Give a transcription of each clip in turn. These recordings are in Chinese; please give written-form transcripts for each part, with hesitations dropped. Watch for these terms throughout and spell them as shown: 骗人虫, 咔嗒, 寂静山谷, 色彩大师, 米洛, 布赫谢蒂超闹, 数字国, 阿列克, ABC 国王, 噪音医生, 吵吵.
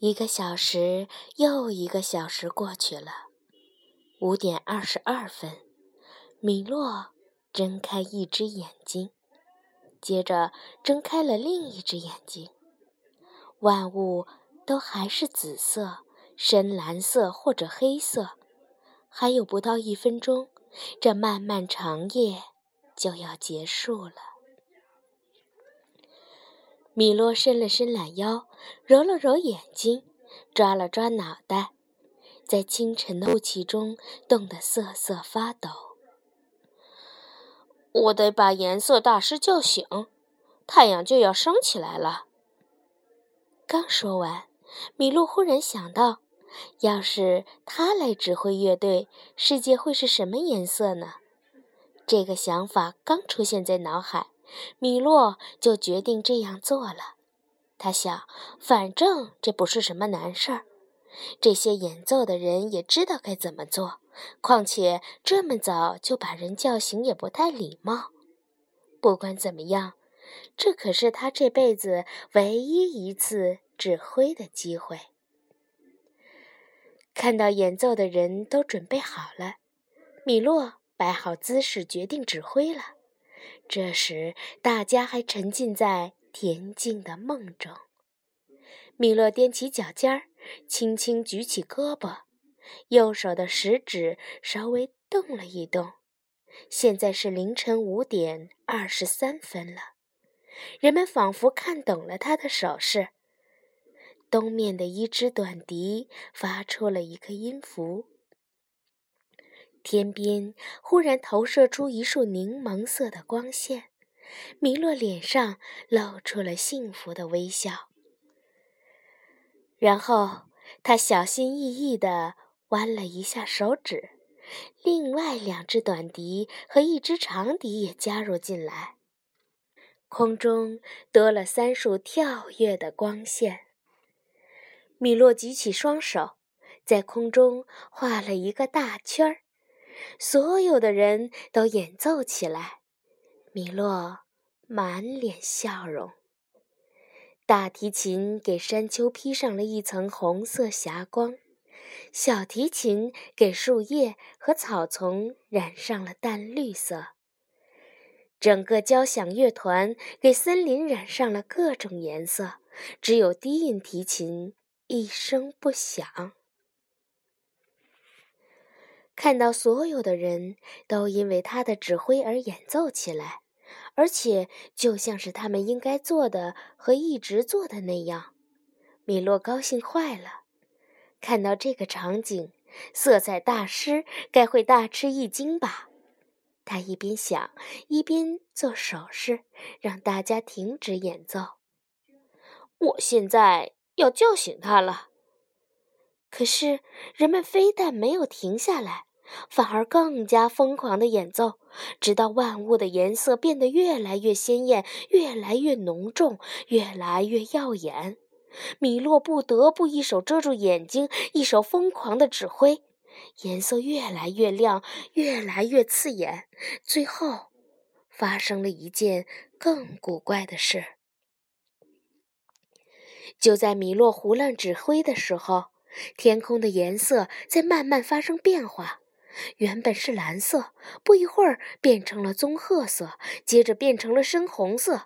一个小时又一个小时过去了，5:22，米洛睁开一只眼睛，接着睁开了另一只眼睛。万物都还是紫色、深蓝色或者黑色。还有不到1分钟，这漫漫长夜就要结束了。米洛伸了伸懒腰，揉了揉眼睛，抓了抓脑袋，在清晨的雾气中冻得瑟瑟发抖。我得把颜色大师叫醒，太阳就要升起来了。刚说完，米洛忽然想到，要是他来指挥乐队，世界会是什么颜色呢？这个想法刚出现在脑海，米洛就决定这样做了。他想，反正这不是什么难事儿，这些演奏的人也知道该怎么做，况且这么早就把人叫醒也不太礼貌。不管怎么样，这可是他这辈子唯一一次指挥的机会。看到演奏的人都准备好了，米洛摆好姿势，决定指挥了。这时大家还沉浸在恬静的梦中。米洛踮起脚尖儿，轻轻举起胳膊，右手的食指稍微动了一动。现在是凌晨5:23了，人们仿佛看懂了他的手势。东面的一支短笛发出了一个音符，天边忽然投射出一束柠檬色的光线，米洛脸上露出了幸福的微笑。然后他小心翼翼地弯了一下手指，另外2只短笛和1只长笛也加入进来，空中多了3束跳跃的光线。米洛举起双手，在空中画了一个大圈儿，所有的人都演奏起来。米洛满脸笑容。大提琴给山丘披上了一层红色霞光，小提琴给树叶和草丛染上了淡绿色，整个交响乐团给森林染上了各种颜色，只有低音提琴一声不响。看到所有的人都因为他的指挥而演奏起来，而且就像是他们应该做的和一直做的那样，米洛高兴坏了。看到这个场景，色彩大师该会大吃一惊吧？他一边想，一边做手势，让大家停止演奏。我现在要叫醒他了。可是人们非但没有停下来，反而更加疯狂地演奏，直到万物的颜色变得越来越鲜艳，越来越浓重，越来越耀眼。米洛不得不一手遮住眼睛，一手疯狂地指挥，颜色越来越亮，越来越刺眼。最后发生了一件更古怪的事。就在米洛胡乱指挥的时候，天空的颜色在慢慢发生变化，原本是蓝色，不一会儿变成了棕褐色，接着变成了深红色。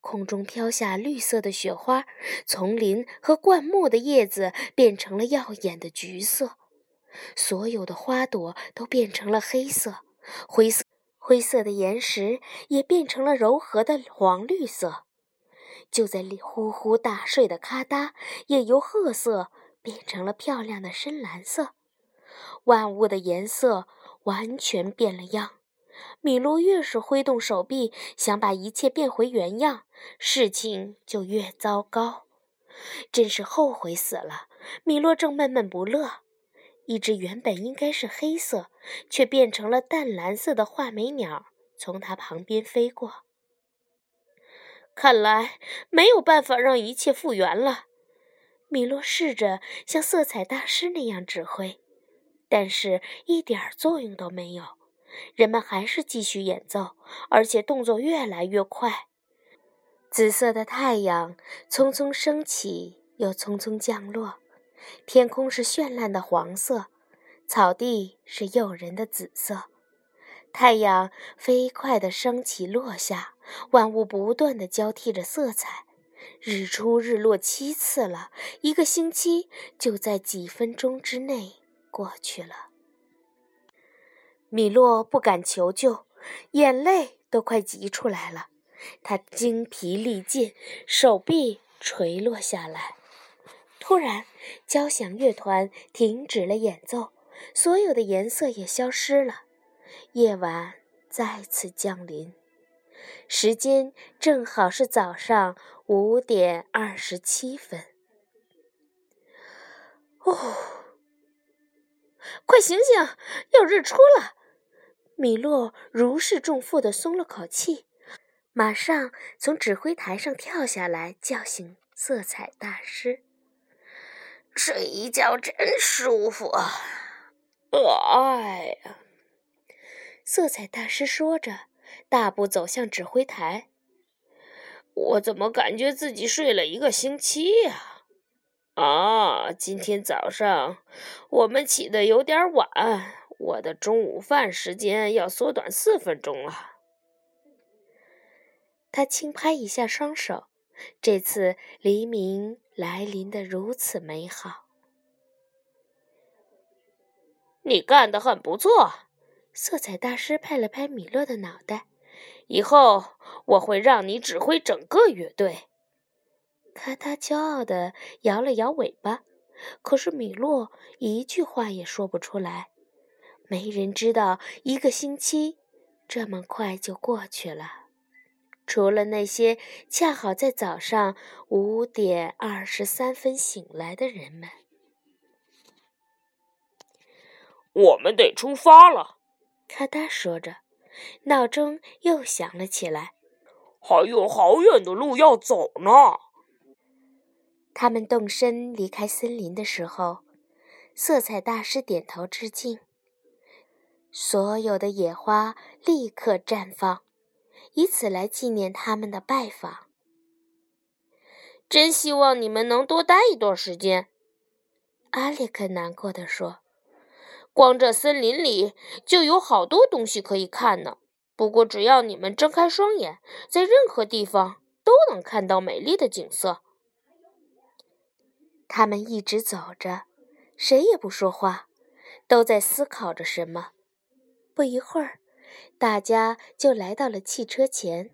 空中飘下绿色的雪花，丛林和灌木的叶子变成了耀眼的橘色，所有的花朵都变成了黑色，灰色的岩石也变成了柔和的黄绿色。就在呼呼大睡的咔嗒也由褐色变成了漂亮的深蓝色，万物的颜色完全变了样。米洛越是挥动手臂想把一切变回原样，事情就越糟糕，真是后悔死了。米洛正闷闷不乐，一只原本应该是黑色却变成了淡蓝色的画眉鸟从他旁边飞过。看来没有办法让一切复原了。米洛试着像色彩大师那样指挥，但是一点作用都没有。人们还是继续演奏，而且动作越来越快。紫色的太阳匆匆升起，又匆匆降落，天空是绚烂的黄色，草地是诱人的紫色，太阳飞快地升起落下，万物不断地交替着色彩。日出日落7次了，一个星期就在几分钟之内过去了。米洛不敢求救，眼泪都快急出来了，他精疲力尽，手臂垂落下来。突然，交响乐团停止了演奏，所有的颜色也消失了。夜晚再次降临，时间正好是早上5:27。哦，快醒醒，要日出了！米洛如释重负地松了口气，马上从指挥台上跳下来，叫醒色彩大师。睡一觉真舒服，哎呀！色彩大师说着，大步走向指挥台。我怎么感觉自己睡了一个星期呀？啊，今天早上我们起得有点晚，我的中午饭时间要缩短4分钟了。他轻拍一下双手，这次黎明来临得如此美好。你干得很不错，色彩大师拍了拍米洛的脑袋，以后我会让你指挥整个乐队。咔嗒骄傲地摇了摇尾巴，可是米洛一句话也说不出来。没人知道一个星期这么快就过去了，除了那些恰好在早上5:23醒来的人们。我们得出发了，咔嗒说着，闹钟又响了起来。还有好远的路要走呢。他们动身离开森林的时候，色彩大师点头致敬。所有的野花立刻绽放，以此来纪念他们的拜访。真希望你们能多待一段时间，阿列克难过地说。光这森林里就有好多东西可以看呢，不过只要你们睁开双眼，在任何地方都能看到美丽的景色。他们一直走着，谁也不说话，都在思考着什么。不一会儿，大家就来到了汽车前。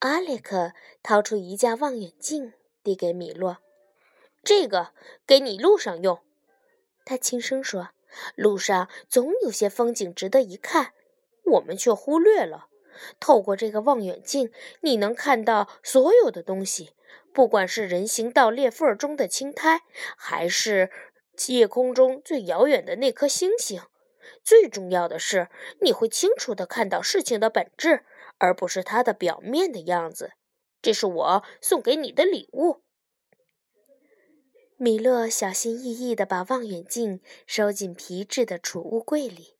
阿列克掏出一架望远镜递给米洛，这个给你路上用，他轻声说。路上总有些风景值得一看，我们却忽略了。透过这个望远镜，你能看到所有的东西，不管是人行道裂缝中的青苔，还是夜空中最遥远的那颗星星。最重要的是，你会清楚地看到事情的本质，而不是它的表面的样子。这是我送给你的礼物。米洛小心翼翼地把望远镜收进皮质的储物柜里，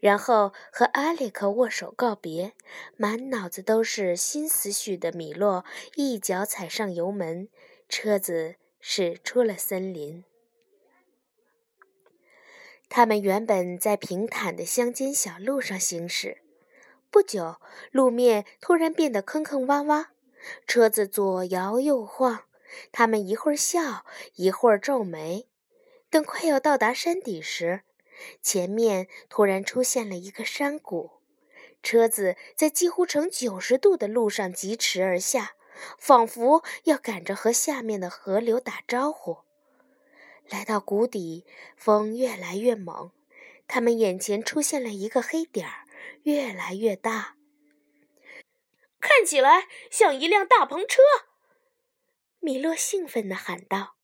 然后和阿列克握手告别。满脑子都是新思绪的米洛一脚踩上油门，车子驶出了森林。他们原本在平坦的乡间小路上行驶，不久路面突然变得坑坑洼洼，车子左摇右晃。他们一会儿笑，一会儿皱眉。等快要到达山底时，前面突然出现了一个山谷，车子在几乎呈90度的路上疾驰而下，仿佛要赶着和下面的河流打招呼。来到谷底，风越来越猛，他们眼前出现了一个黑点儿，越来越大，看起来像一辆大篷车。米洛兴奋地喊道：“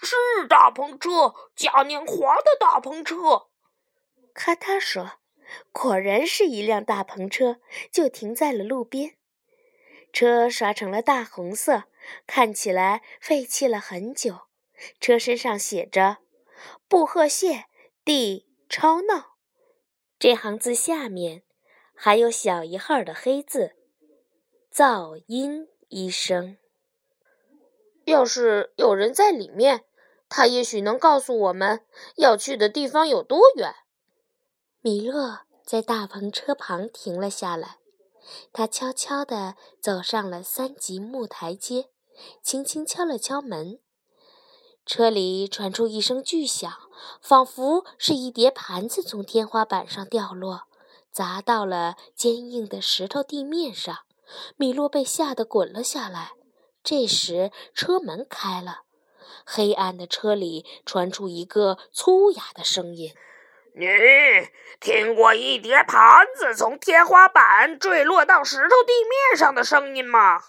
是大篷车，嘉年华的大篷车。”咔嗒说：“果然是一辆大篷车，就停在了路边。车刷成了大红色，看起来废弃了很久。车身上写着‘布赫谢蒂超闹’，这行字下面还有小一号的黑字‘噪音医生’。”要是有人在里面，他也许能告诉我们要去的地方有多远。米勒在大篷车旁停了下来，他悄悄地走上了三级木台阶，轻轻敲了敲门。车里传出一声巨响，仿佛是一叠盘子从天花板上掉落，砸到了坚硬的石头地面上。米洛被吓得滚了下来。这时车门开了，黑暗的车里传出一个粗哑的声音：“你听过一叠盘子从天花板坠落到石头地面上的声音吗？”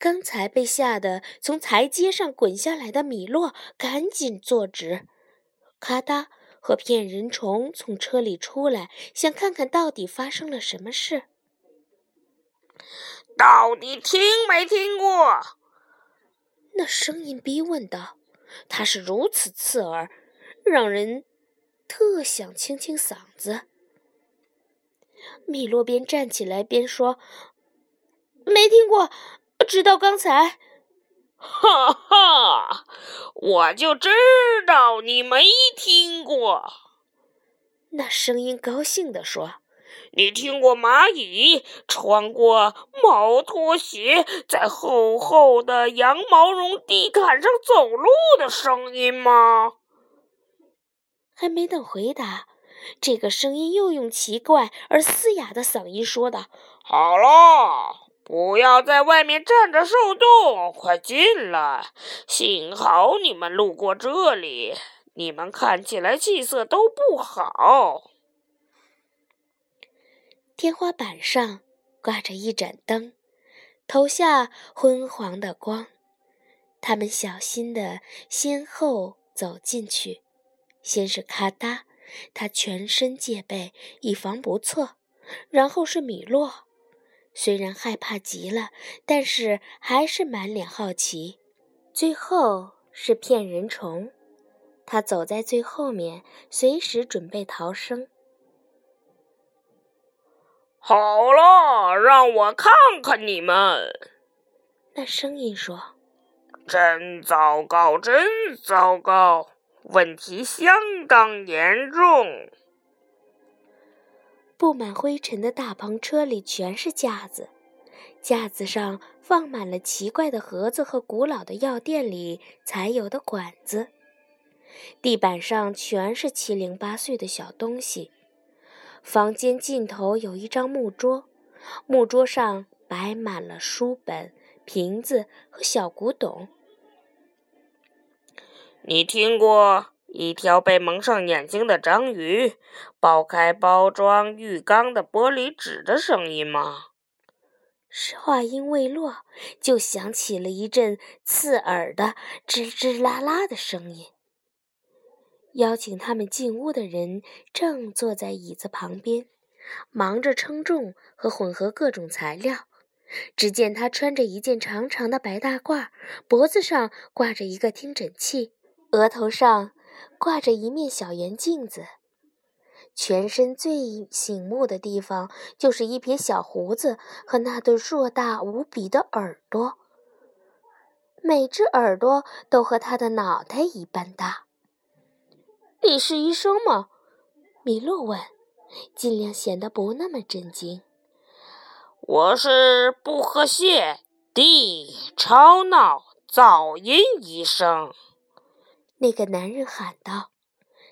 刚才被吓得从台阶上滚下来的米洛赶紧坐直。咔嗒，和骗人虫从车里出来，想看看到底发生了什么事。到底听没听过？那声音逼问道，它是如此刺耳，让人特想清清嗓子。米洛边站起来边说：“没听过，直到刚才。”“哈哈，我就知道你没听过。”那声音高兴地说。“你听过蚂蚁穿过毛拖鞋在厚厚的羊毛绒地毯上走路的声音吗？”还没等回答，这个声音又用奇怪而嘶哑的嗓音说道：“好了，不要在外面站着受冻，快进来。幸好你们路过这里，你们看起来气色都不好。”天花板上挂着一盏灯，投下昏黄的光。他们小心地先后走进去，先是咔嗒，他全身戒备，以防不测；然后是米洛，虽然害怕极了，但是还是满脸好奇；最后是骗人虫，他走在最后面，随时准备逃生。“好了，让我看看你们。”那声音说。“真糟糕，真糟糕，问题相当严重。”布满灰尘的大篷车里全是架子，架子上放满了奇怪的盒子和古老的药店里才有的管子，地板上全是七零八碎的小东西。房间尽头有一张木桌，木桌上摆满了书本、瓶子和小古董。“你听过一条被蒙上眼睛的章鱼剥开包装浴缸的玻璃纸的声音吗？”是话音未落，就响起了一阵刺耳的吱吱啦啦的声音。邀请他们进屋的人正坐在椅子旁边，忙着称重和混合各种材料。只见他穿着一件长长的白大褂，脖子上挂着一个听诊器，额头上挂着一面小圆镜子。全身最醒目的地方就是一撇小胡子和那对硕大无比的耳朵，每只耳朵都和他的脑袋一般大。“你是医生吗？”米洛问，尽量显得不那么震惊。“我是不和谐、地、超闹、噪音医生。”那个男人喊道。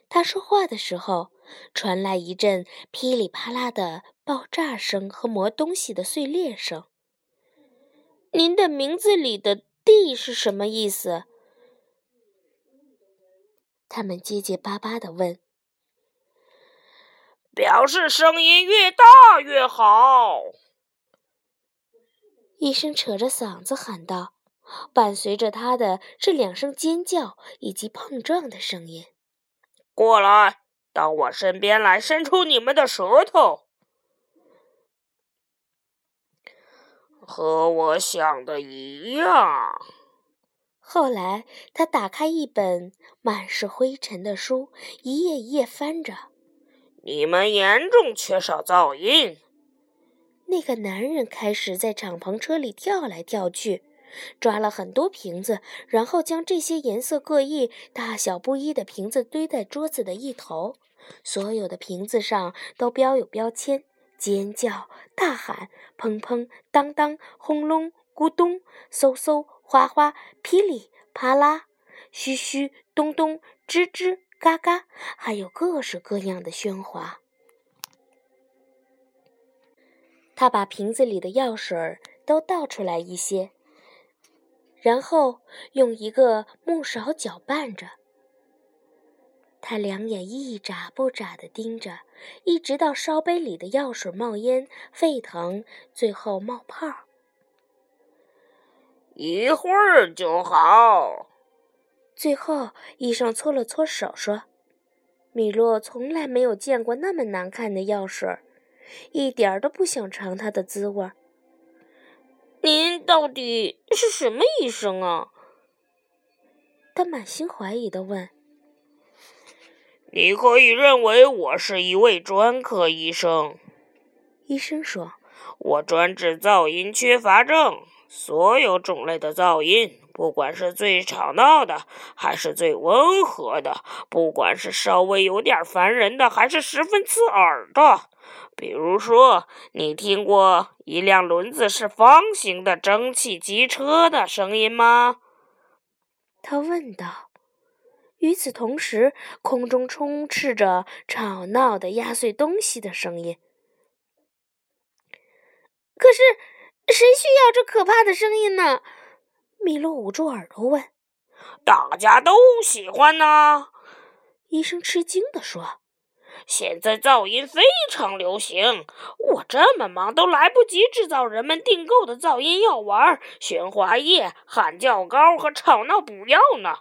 他说话的时候，传来一阵噼里啪啦的爆炸声和磨东西的碎裂声。“您的名字里的‘地’是什么意思？”他们结结巴巴地问。“表示声音越大越好。”医生扯着嗓子喊道，伴随着他的是两声尖叫以及碰撞的声音。“过来，到我身边来，伸出你们的舌头。”和我想的一样。后来他打开一本满是灰尘的书，一页一页翻着。“你们严重缺少噪音。”那个男人开始在敞篷车里跳来跳去，抓了很多瓶子，然后将这些颜色各异、大小不一的瓶子堆在桌子的一头。所有的瓶子上都标有标签，尖叫、大喊、砰砰、当当、轰隆、咕咚、嗖嗖、哗哗、噼里啪啦、嘘嘘、咚咚、吱吱、嘎嘎，还有各式各样的喧哗。他把瓶子里的药水都倒出来一些，然后用一个木勺搅拌着。他两眼一眨不眨地盯着，一直到烧杯里的药水冒烟沸腾，最后冒泡。一会儿就好。最后医生搓了搓手说，米洛从来没有见过那么难看的药水，一点都不想尝它的滋味。您到底是什么医生啊？他满心怀疑地问。你可以认为我是一位专科医生。医生说，我专治噪音缺乏症，所有种类的噪音，不管是最吵闹的还是最温和的，不管是稍微有点烦人的还是十分刺耳的。比如说，你听过一辆轮子是方形的蒸汽机车的声音吗？他问道。与此同时，空中充斥着吵闹的压碎东西的声音。可是，谁需要这可怕的声音呢？米洛捂住耳朵问。大家都喜欢呢。医生吃惊地说。现在噪音非常流行，我这么忙都来不及制造人们订购的噪音药丸、喧哗液、喊叫膏和吵闹补药呢。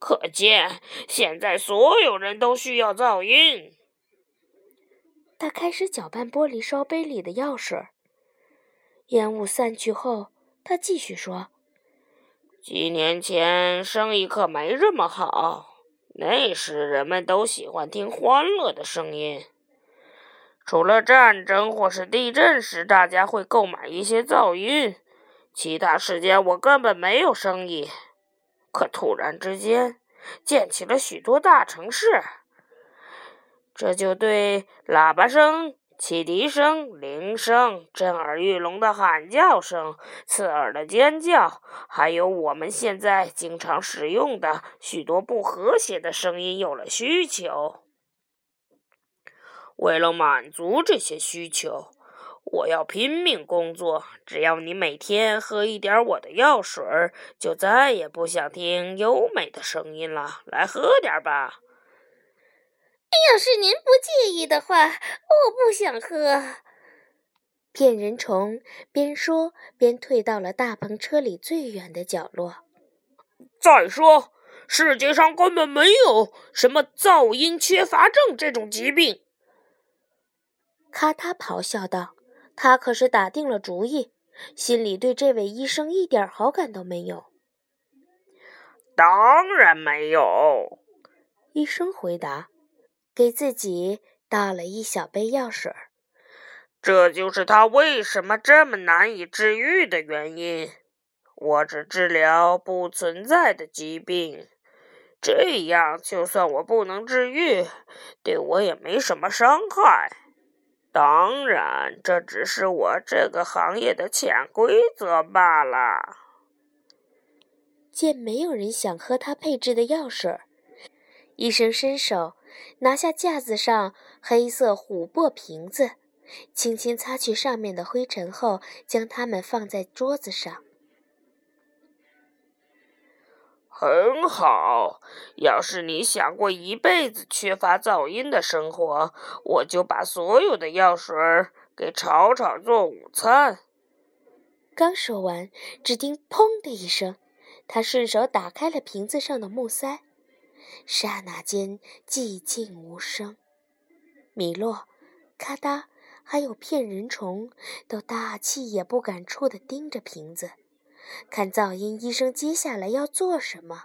可见，现在所有人都需要噪音。他开始搅拌玻璃烧杯里的药水。烟雾散去后，他继续说，几年前生意可没这么好。那时人们都喜欢听欢乐的声音，除了战争或是地震时大家会购买一些噪音，其他时间我根本没有生意。可突然之间建起了许多大城市，这就对喇叭声、汽笛声、铃声、震耳欲聋的喊叫声、刺耳的尖叫，还有我们现在经常使用的许多不和谐的声音有了需求。为了满足这些需求，我要拼命工作，只要你每天喝一点我的药水，就再也不想听优美的声音了，来喝点吧。要是您不介意的话，我不想喝。骗人虫边说边退到了大篷车里最远的角落。再说，世界上根本没有什么噪音缺乏症这种疾病。咔嗒咆哮道，他可是打定了主意，心里对这位医生一点好感都没有。当然没有，医生回答。给自己倒了一小杯药水，这就是他为什么这么难以治愈的原因。我只治疗不存在的疾病，这样就算我不能治愈，对我也没什么伤害。当然，这只是我这个行业的潜规则罢了。见没有人想喝他配制的药水，医生伸手拿下架子上黑色琥珀瓶子，轻轻擦去上面的灰尘后，将它们放在桌子上。很好，要是你想过一辈子缺乏噪音的生活，我就把所有的药水给吵吵做午餐。刚说完，只听砰的一声，他顺手打开了瓶子上的木塞。刹那间寂静无声，米洛、咔嗒还有骗人虫都大气也不敢出地盯着瓶子，看噪音医生接下来要做什么。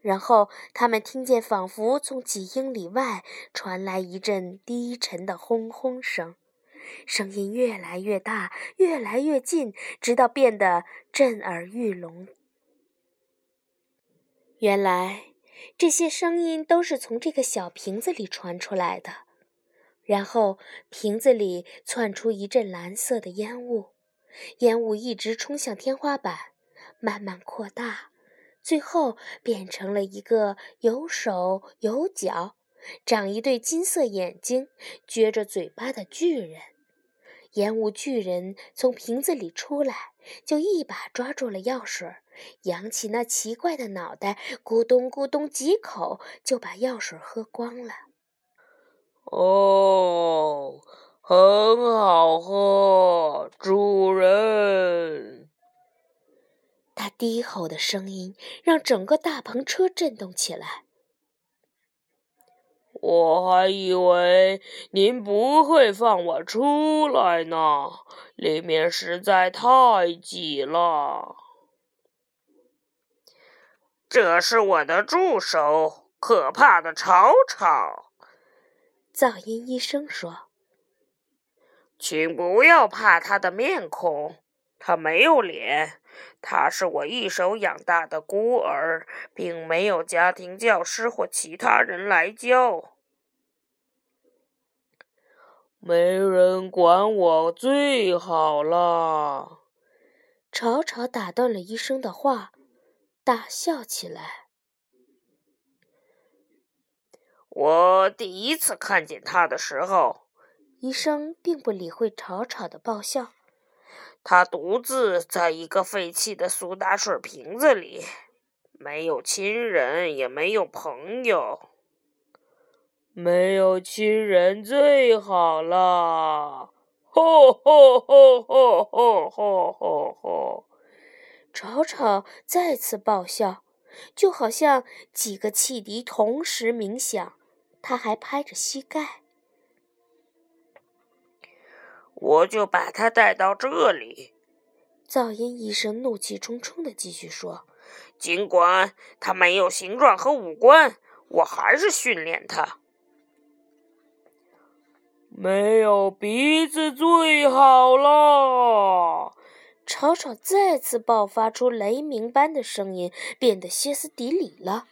然后他们听见仿佛从几英里外传来一阵低沉的轰轰声，声音越来越大，越来越近，直到变得震耳欲聋。原来这些声音都是从这个小瓶子里传出来的，然后瓶子里窜出一阵蓝色的烟雾，烟雾一直冲向天花板，慢慢扩大，最后变成了一个有手有脚、长一对金色眼睛、撅着嘴巴的巨人。烟雾巨人从瓶子里出来，就一把抓住了药水，扬起那奇怪的脑袋，咕咚咕咚几口就把药水喝光了。哦，很好喝，主人！他低吼的声音让整个大篷车震动起来。我还以为您不会放我出来呢，里面实在太挤了。这是我的助手，可怕的吵吵。噪音医生说：“请不要怕他的面孔，他没有脸，他是我一手养大的孤儿，并没有家庭教师或其他人来教。没人管我最好了。”吵吵打断了医生的话，大笑起来。我第一次看见他的时候，医生并不理会吵吵的爆笑。他独自在一个废弃的苏打水瓶子里，没有亲人，也没有朋友。没有亲人最好了！吼吼吼吼吼吼吼吼！吵吵再次爆笑，就好像几个汽笛同时鸣响。他还拍着膝盖，我就把他带到这里。噪音医生怒气冲冲地继续说：“尽管他没有形状和五官，我还是训练他。没有鼻子最好了。”吵吵再次爆发出雷鸣般的声音，变得歇斯底里了。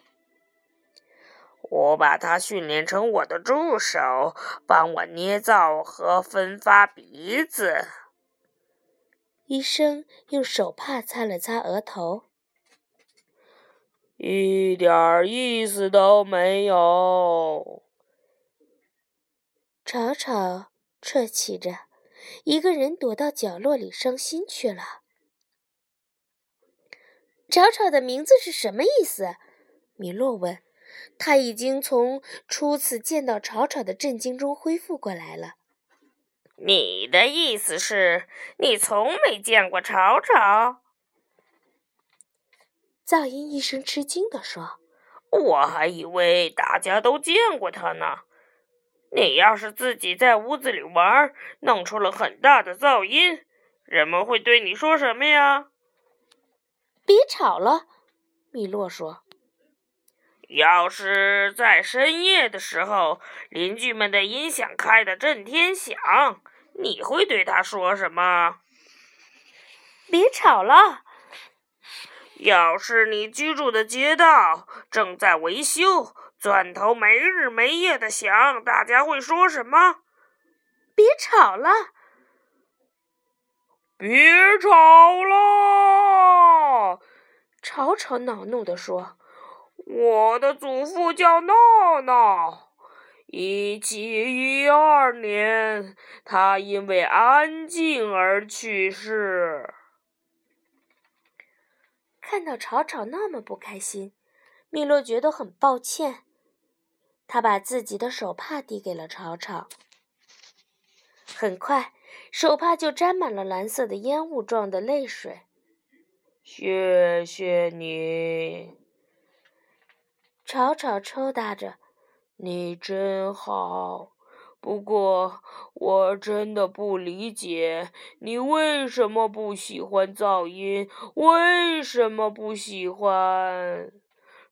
我把它训练成我的助手，帮我捏造和分发鼻子。医生用手帕擦了擦额头。一点意思都没有。吵吵啜泣着，一个人躲到角落里伤心去了。吵吵的名字是什么意思？米洛问。他已经从初次见到吵吵的震惊中恢复过来了。你的意思是，你从没见过吵吵？噪音医生吃惊地说：“我还以为大家都见过他呢。你要是自己在屋子里玩，弄出了很大的噪音，人们会对你说什么呀？”别吵了，米洛说。要是在深夜的时候，邻居们的音响开得震天响，你会对他说什么？别吵了。要是你居住的街道正在维修，钻头没日没夜的响，大家会说什么？别吵了。别吵了。吵吵恼怒地说。我的祖父叫闹闹，1712年，他因为安静而去世。看到吵吵那么不开心，米洛觉得很抱歉，他把自己的手帕递给了吵吵。很快，手帕就沾满了蓝色的烟雾状的泪水。谢谢你。吵吵抽搭着，你真好，不过我真的不理解，你为什么不喜欢噪音？为什么不喜欢？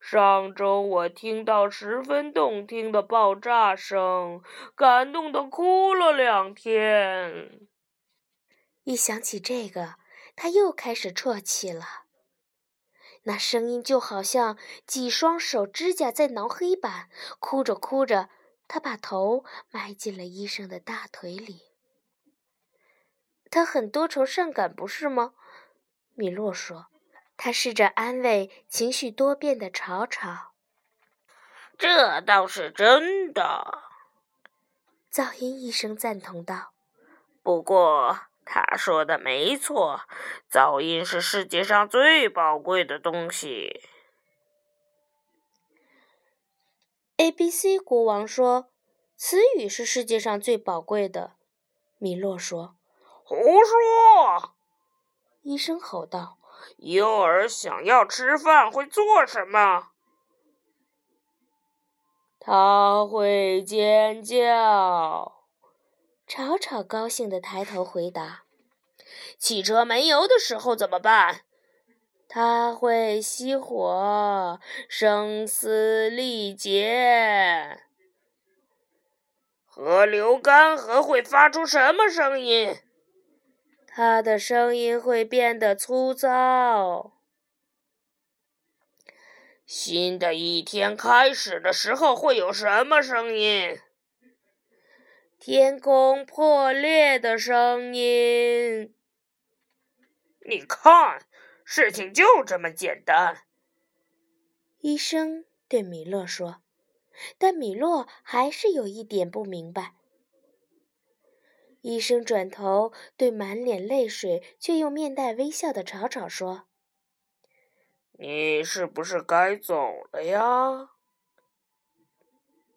上周我听到十分动听的爆炸声，感动得哭了2天。一想起这个，他又开始啜泣了。那声音就好像几双手指甲在挠黑板，哭着哭着，他把头埋进了医生的大腿里。他很多愁善感，不是吗？米洛说。他试着安慰情绪多变的吵吵。这倒是真的，噪音医生赞同道。不过他说的没错，噪音是世界上最宝贵的东西。ABC 国王说，词语是世界上最宝贵的。米洛说。胡说！医生吼道。幼儿想要吃饭会做什么？他会尖叫。吵吵高兴地抬头回答。汽车没油的时候怎么办？他会熄火，声嘶力竭。河流干涸会发出什么声音？他的声音会变得粗糙。新的一天开始的时候会有什么声音？天空破裂的声音。你看，事情就这么简单。医生对米洛说，但米洛还是有一点不明白。医生转头对满脸泪水却又面带微笑的吵吵说：“你是不是该走了呀？”“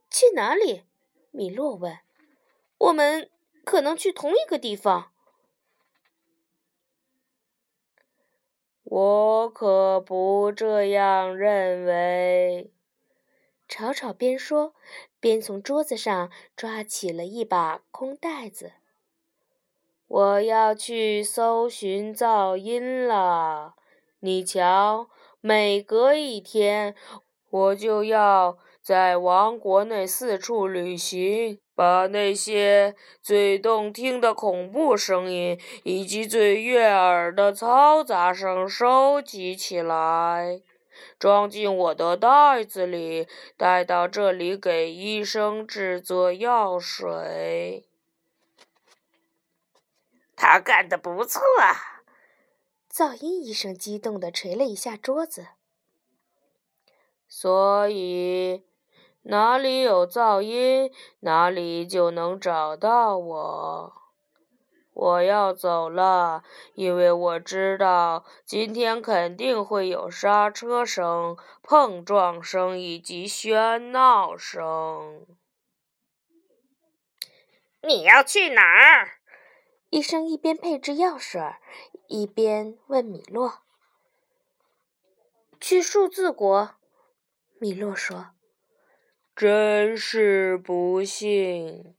去哪里？”米洛问。“我们可能去同一个地方。”“我可不这样认为。”吵吵边说，边从桌子上抓起了一把空袋子。我要去搜寻噪音了，你瞧，每隔1天，我就要在王国内四处旅行，把那些最动听的恐怖声音以及最悦耳的嘈杂声收集起来，装进我的袋子里，带到这里给医生制作药水。他干得不错啊！噪音医生激动地捶了一下桌子。所以，哪里有噪音，哪里就能找到我。我要走了，因为我知道今天肯定会有刹车声、碰撞声以及喧闹声。你要去哪儿？医生一边配置药水，一边问米洛。去数字国，米洛说。真是不幸。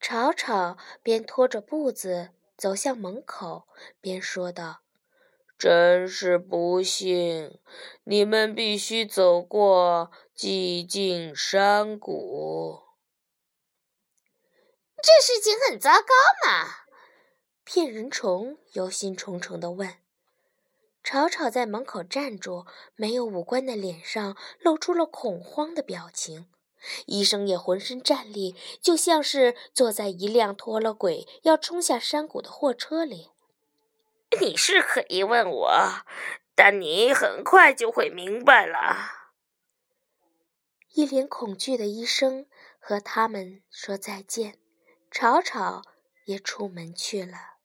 吵吵边拖着步子走向门口，边说道，真是不幸，你们必须走过寂静山谷。这事情很糟糕嘛？骗人虫忧心忡忡地问。吵吵在门口站住，没有五官的脸上露出了恐慌的表情。医生也浑身站立，就像是坐在一辆脱了轨要冲下山谷的货车里。你是可以问我，但你很快就会明白了。一脸恐惧的医生和他们说再见，吵吵也出门去了。